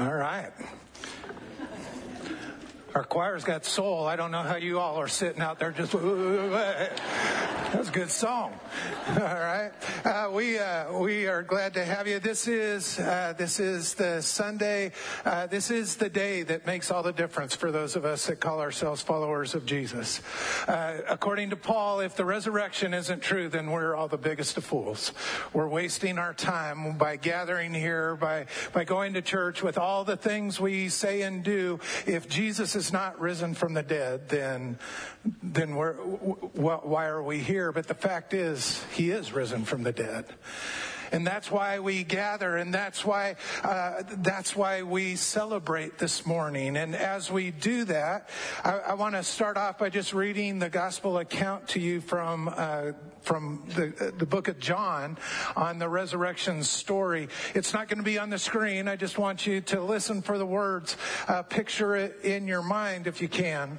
All right. Our choir's got soul. I don't know how you all are sitting out there just... That's a good song. All right. We are glad to have you. This is the Sunday. This is the day that makes all the difference for those of us that call ourselves followers of Jesus. According to Paul, if the resurrection isn't true, then we're all the biggest of fools. We're wasting our time by gathering here, by going to church with all the things we say and do. If Jesus is not risen from the dead, then why are we here? But the fact is, he is risen from the dead. And that's why we gather, and that's why we celebrate this morning. And as we do that, I want to start off by just reading the gospel account to you from the book of John on the resurrection story. It's not going to be on the screen. I just want you to listen for the words. Picture it in your mind if you can.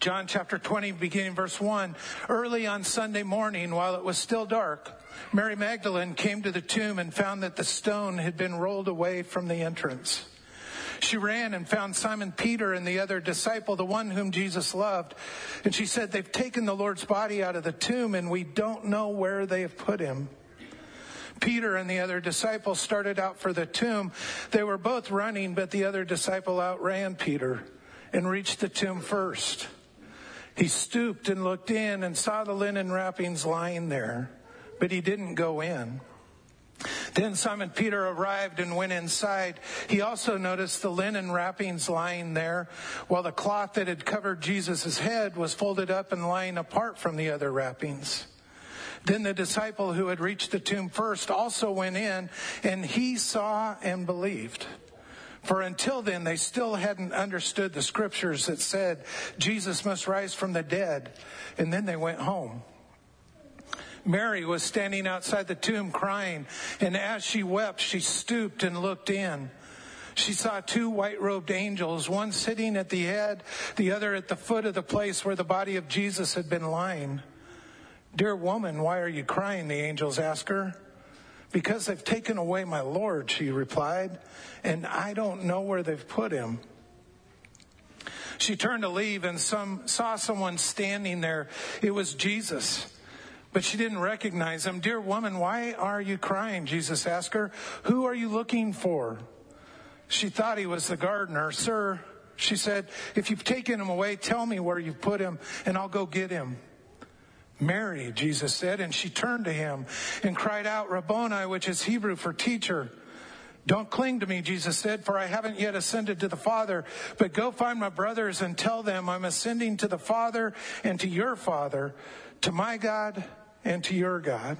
John chapter 20, beginning verse 1. Early on Sunday morning, while it was still dark, Mary Magdalene came to the tomb and found that the stone had been rolled away from the entrance. She ran and found Simon Peter and the other disciple, the one whom Jesus loved. And she said, "They've taken the Lord's body out of the tomb, and we don't know where they have put him." Peter and the other disciple started out for the tomb. They were both running, but the other disciple outran Peter and reached the tomb first. He stooped and looked in and saw the linen wrappings lying there, but he didn't go in. Then Simon Peter arrived and went inside. He also noticed the linen wrappings lying there, while the cloth that had covered Jesus' head was folded up and lying apart from the other wrappings. Then the disciple who had reached the tomb first also went in, and he saw and believed. For until then, they still hadn't understood the scriptures that said, Jesus must rise from the dead. And then they went home. Mary was standing outside the tomb crying, and as she wept, she stooped and looked in. She saw two white-robed angels, one sitting at the head, the other at the foot of the place where the body of Jesus had been lying. "Dear woman, why are you crying?" the angels asked her. "Because they've taken away my Lord," she replied, "and I don't know where they've put him." She turned to leave and saw someone standing there. It was Jesus, but she didn't recognize him. "Dear woman, why are you crying?" Jesus asked her. "Who are you looking for?" She thought he was the gardener. "Sir," she said, "if you've taken him away, tell me where you've put him, and I'll go get him." "Mary," Jesus said, and she turned to him and cried out, "Rabboni," which is Hebrew for teacher. "Don't cling to me," Jesus said, "for I haven't yet ascended to the Father, but go find my brothers and tell them I'm ascending to the Father and to your Father, to my God and to your God."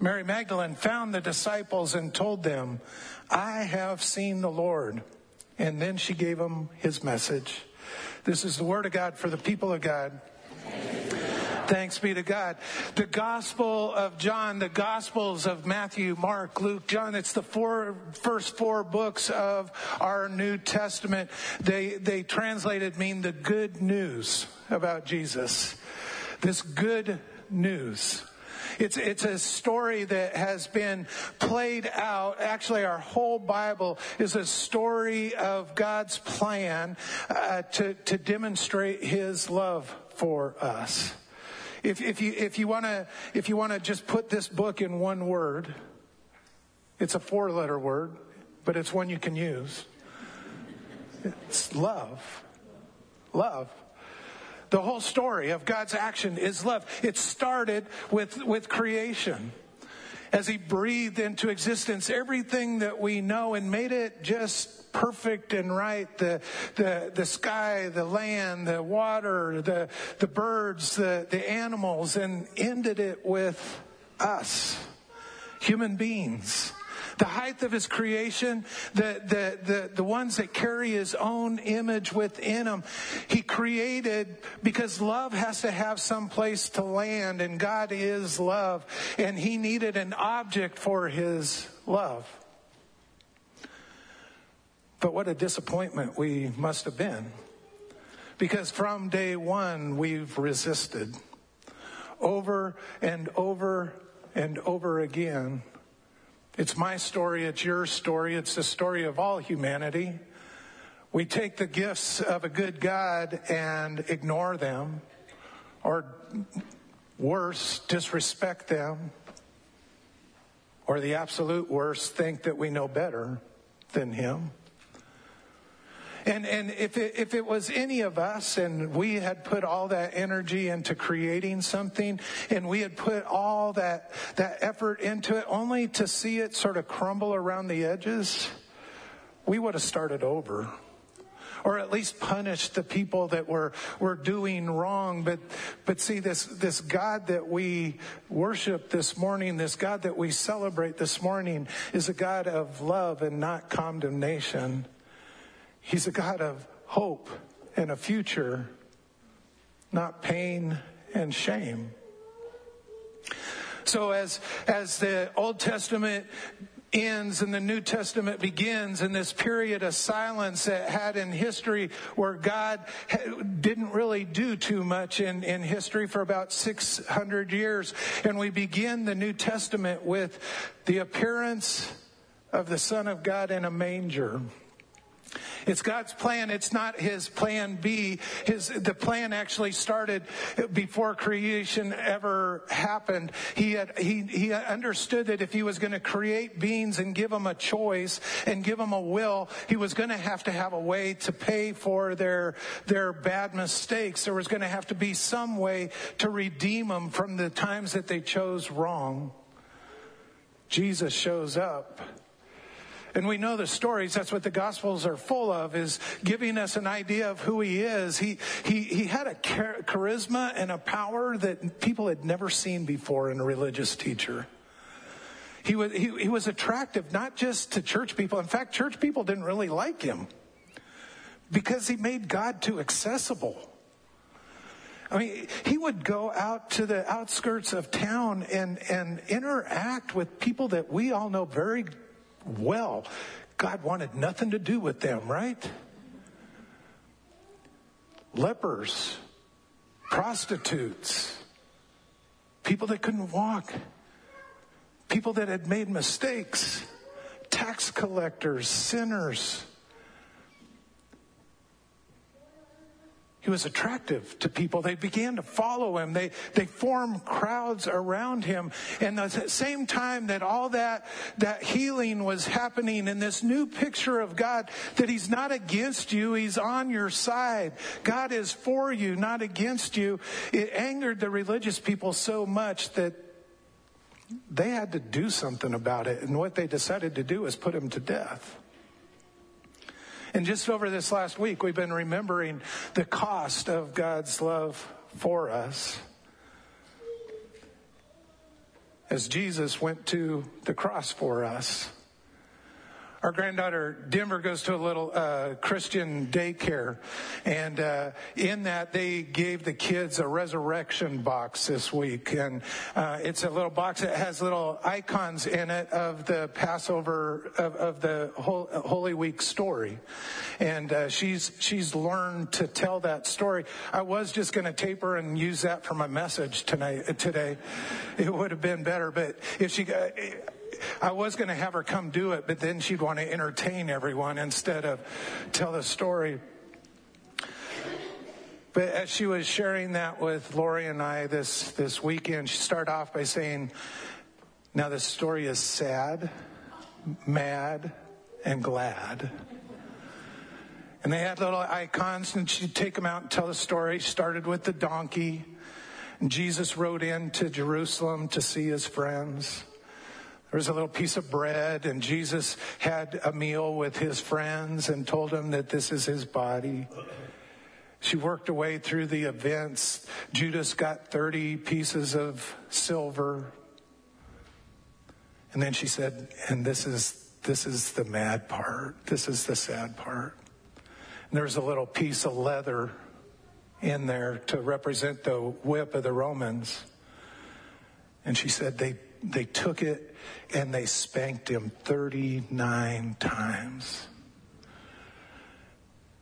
Mary Magdalene found the disciples and told them, "I have seen the Lord." And then she gave them his message. This is the word of God for the people of God. Thanks be to God. The Gospel of John, the Gospels of Matthew, Mark, Luke, John, it's the first four books of our New Testament. They translated mean the good news about Jesus. This good news. It's a story that has been played out. Actually, our whole Bible is a story of God's plan to demonstrate his love for us. If you want to just put this book in one word, it's a four-letter word, but it's one you can use. It's love. Love. The whole story of God's action is love. It started with creation. As he breathed into existence everything that we know and made it just perfect and right, the sky, the land, the water, the birds, the animals, and ended it with us, human beings. The height of his creation, the ones that carry his own image within them. He created because love has to have some place to land, and God is love, and he needed an object for his love. But what a disappointment we must have been, because from day one we've resisted over and over and over again. It's my story, it's your story, it's the story of all humanity. We take the gifts of a good God and ignore them, or worse, disrespect them, or the absolute worst, think that we know better than him. And if it was any of us and we had put all that energy into creating something and we had put all that effort into it only to see it sort of crumble around the edges, we would have started over. Or at least punished the people that were doing wrong. But see, this God that we worship this morning, this God that we celebrate this morning, is a God of love and not condemnation. He's a God of hope and a future, not pain and shame. So as the Old Testament ends and the New Testament begins, in this period of silence that had in history where God didn't really do too much in history for about 600 years. And we begin the New Testament with the appearance of the Son of God in a manger. It's God's plan. It's not his plan B. The plan actually started before creation ever happened. He understood that if he was going to create beings and give them a choice and give them a will, he was going to have a way to pay for their bad mistakes. There was going to have to be some way to redeem them from the times that they chose wrong. Jesus shows up. And we know the stories. That's what the Gospels are full of, is giving us an idea of who he is. He had a charisma and a power that people had never seen before in a religious teacher. He was attractive, not just to church people. In fact, church people didn't really like him because he made God too accessible. I mean, he would go out to the outskirts of town and interact with people that we all know very well. God wanted nothing to do with them, right? Lepers, prostitutes, people that couldn't walk, people that had made mistakes, tax collectors, sinners. He was attractive to people. They began to follow him. They formed crowds around him. And at the same time that all that healing was happening, in this new picture of God, that he's not against you, he's on your side. God is for you, not against you. It angered the religious people so much that they had to do something about it. And what they decided to do is put him to death. And just over this last week, we've been remembering the cost of God's love for us as Jesus went to the cross for us. Our granddaughter Denver goes to a little Christian daycare. And in that, they gave the kids a resurrection box this week. And it's a little box that has little icons in it of the Passover, of the Holy Week story. And she's learned to tell that story. I was just going to tape her and use that for my message today. It would have been better. But if she got... I was going to have her come do it, but then she'd want to entertain everyone instead of tell the story. But as she was sharing that with Lori and I this weekend, she started off by saying, now this story is sad, mad, and glad. And they had little icons, and she'd take them out and tell the story. She started with the donkey. And Jesus rode into Jerusalem to see his friends. There was a little piece of bread, and Jesus had a meal with his friends and told them that this is his body. She worked her way through the events. Judas got 30 pieces of silver. And then she said, and this is the mad part. This is the sad part. And there was a little piece of leather in there to represent the whip of the Romans. And she said, they took it and they spanked him 39 times.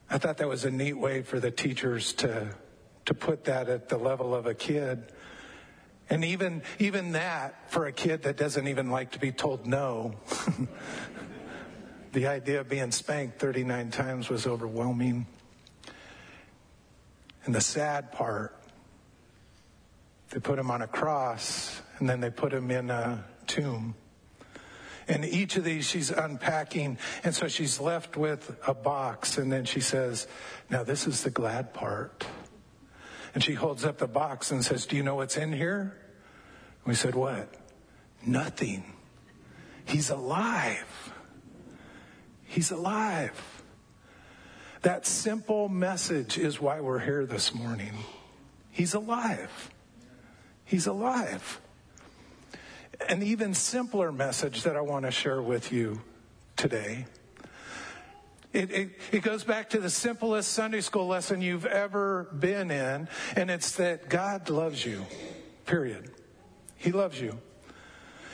I thought that was a neat way for the teachers to put that at the level of a kid. And even that, for a kid that doesn't even like to be told no, the idea of being spanked 39 times was overwhelming. And the sad part, they put him on a cross, and then they put him in a tomb. And each of these she's unpacking, and so she's left with a box, and then she says, now this is the glad part. And she holds up the box and says, do you know what's in here? And we said, what? Nothing. He's alive. He's alive. That simple message is why we're here this morning. He's alive. He's alive. An even simpler message that I want to share with you today. It goes back to the simplest Sunday school lesson you've ever been in, and it's that God loves you, period. He loves you.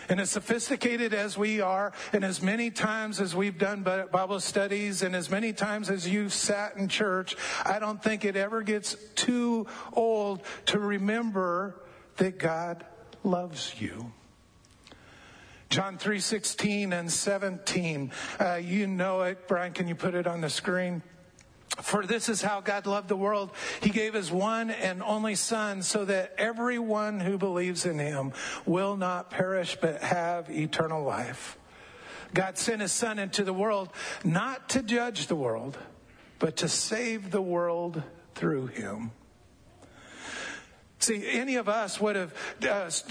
And as sophisticated as we are, and as many times as we've done Bible studies, and as many times as you've sat in church, I don't think it ever gets too old to remember that God loves you. John 3:16 and 17. You know it. Brian, can you put it on the screen? For this is how God loved the world. He gave his one and only Son so that everyone who believes in him will not perish but have eternal life. God sent his Son into the world not to judge the world, but to save the world through him. See, any of us would have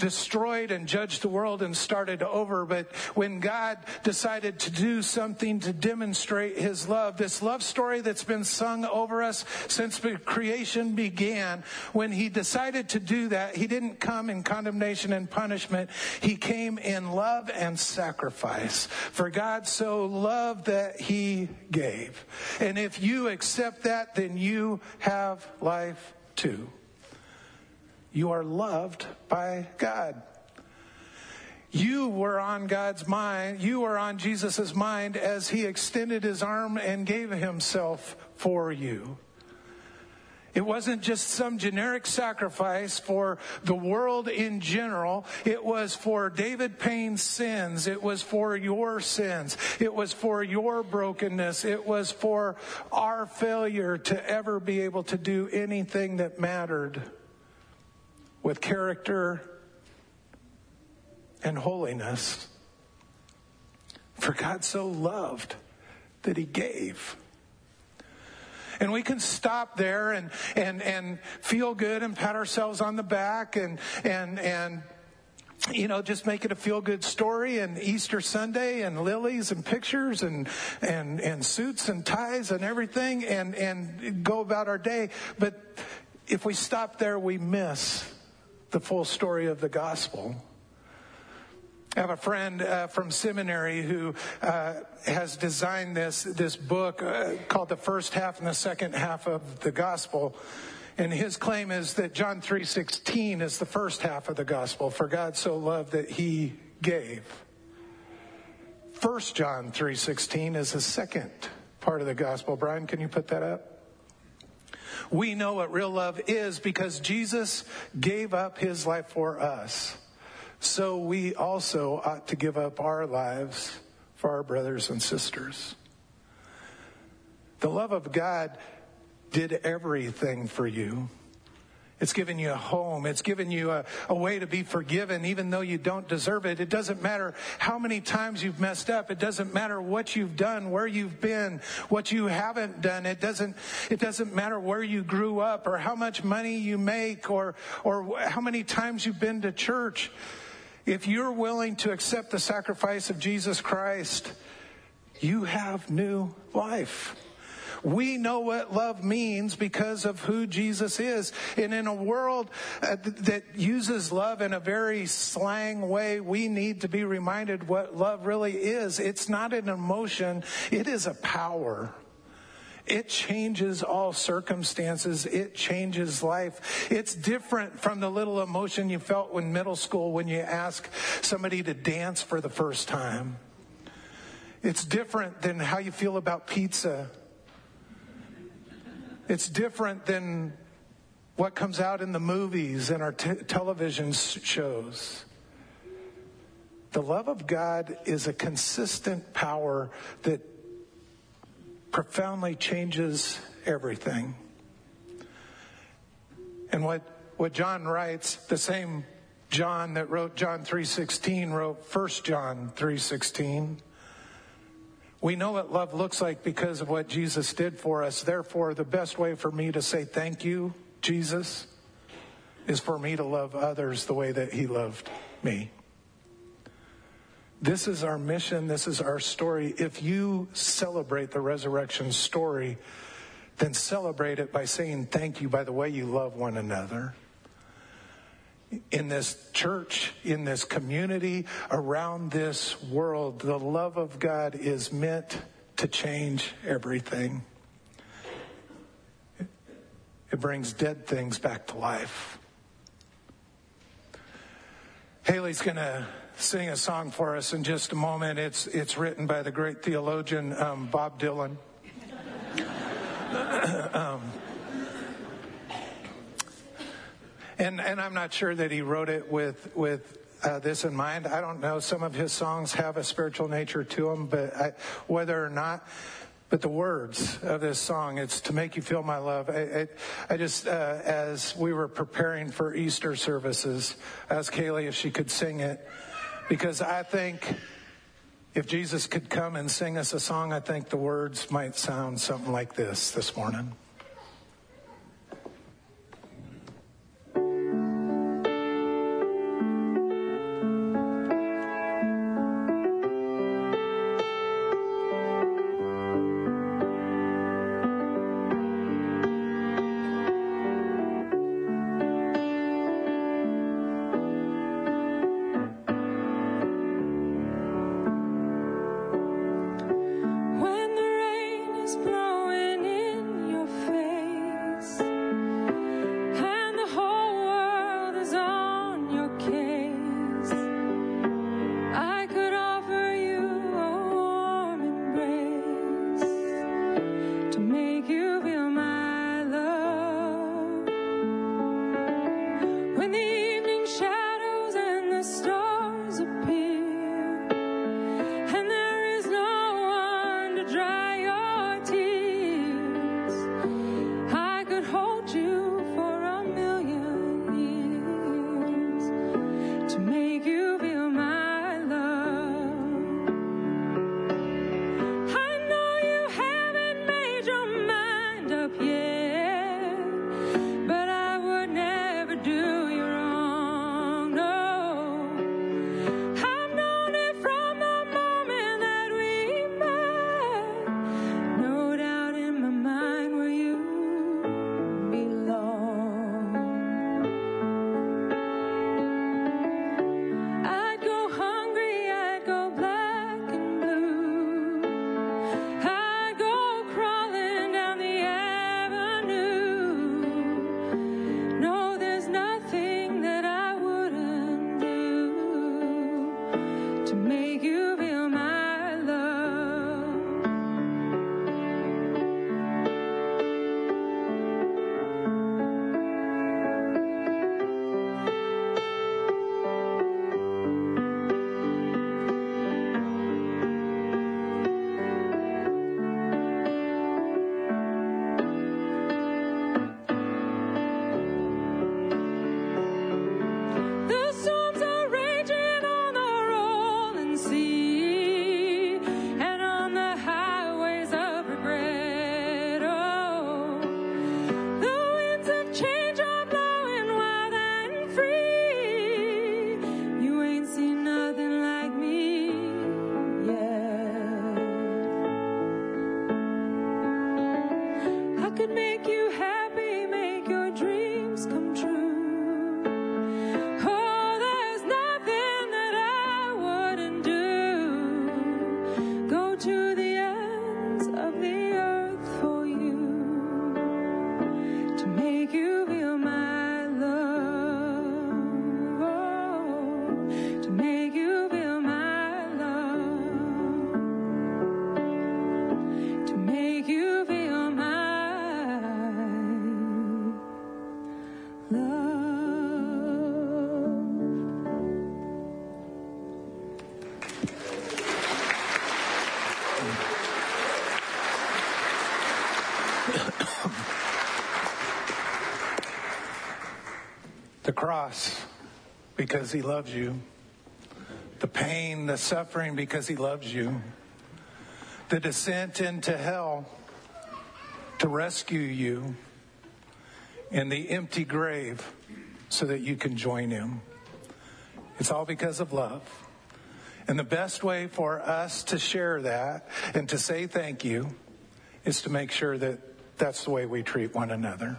destroyed and judged the world and started over, but when God decided to do something to demonstrate his love, this love story that's been sung over us since creation began, when he decided to do that, he didn't come in condemnation and punishment. He came in love and sacrifice. For God so loved that he gave. And if you accept that, then you have life too. You are loved by God. You were on God's mind. You were on Jesus' mind as he extended his arm and gave himself for you. It wasn't just some generic sacrifice for the world in general. It was for David Payne's sins. It was for your sins. It was for your brokenness. It was for our failure to ever be able to do anything that mattered with character and holiness. For God so loved that he gave. And we can stop there and feel good and pat ourselves on the back and you know, just make it a feel-good story, and Easter Sunday and lilies and pictures and suits and ties and everything and go about our day. But if we stop there, we miss the full story of the gospel. I have a friend from seminary who has designed this book called The First Half and the Second Half of the Gospel. And his claim is that John 3:16 is the first half of the gospel. For God so loved that he gave. 1 John 3:16 is the second part of the gospel. Brian, can you put that up? We know what real love is because Jesus gave up his life for us. So we also ought to give up our lives for our brothers and sisters. The love of God did everything for you. It's given you a home. It's given you a way to be forgiven even though you don't deserve it. It doesn't matter how many times you've messed up. It doesn't matter what you've done, where you've been, what you haven't done. It doesn't matter where you grew up or how much money you make or how many times you've been to church. If you're willing to accept the sacrifice of Jesus Christ, you have new life. We know what love means because of who Jesus is. And in a world that uses love in a very slang way, we need to be reminded what love really is. It's not an emotion. It is a power. It changes all circumstances. It changes life. It's different from the little emotion you felt in middle school when you ask somebody to dance for the first time. It's different than how you feel about pizza. It's different than what comes out in the movies and our television shows. The love of God is a consistent power that profoundly changes everything. And what John writes, the same John that wrote John 3:16 wrote 1 John 3:16. We know what love looks like because of what Jesus did for us. Therefore, the best way for me to say thank you, Jesus, is for me to love others the way that he loved me. This is our mission. This is our story. If you celebrate the resurrection story, then celebrate it by saying thank you by the way you love one another. In this church, in this community, around this world, the love of God is meant to change everything. It brings dead things back to life. Haley's going to sing a song for us in just a moment. It's written by the great theologian Bob Dylan. And I'm not sure that he wrote it with this in mind. I don't know. Some of his songs have a spiritual nature to them, but whether or not. But the words of this song, it's to make you feel my love. I just, as we were preparing for Easter services, I asked Kaylee if she could sing it, because I think if Jesus could come and sing us a song, I think the words might sound something like this morning. Make you feel mine. The cross, because he loves you. The pain, the suffering, because he loves you. The descent into hell to rescue you. And the empty grave so that you can join him. It's all because of love. And the best way for us to share that and to say thank you is to make sure that that's the way we treat one another.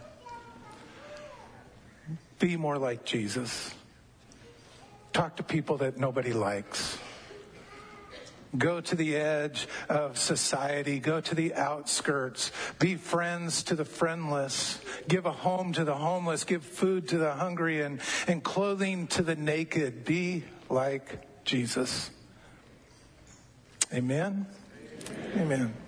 Be more like Jesus. Talk to people that nobody likes. Go to the edge of society. Go to the outskirts. Be friends to the friendless. Give a home to the homeless. Give food to the hungry and clothing to the naked. Be like Jesus. Amen? Amen. Amen.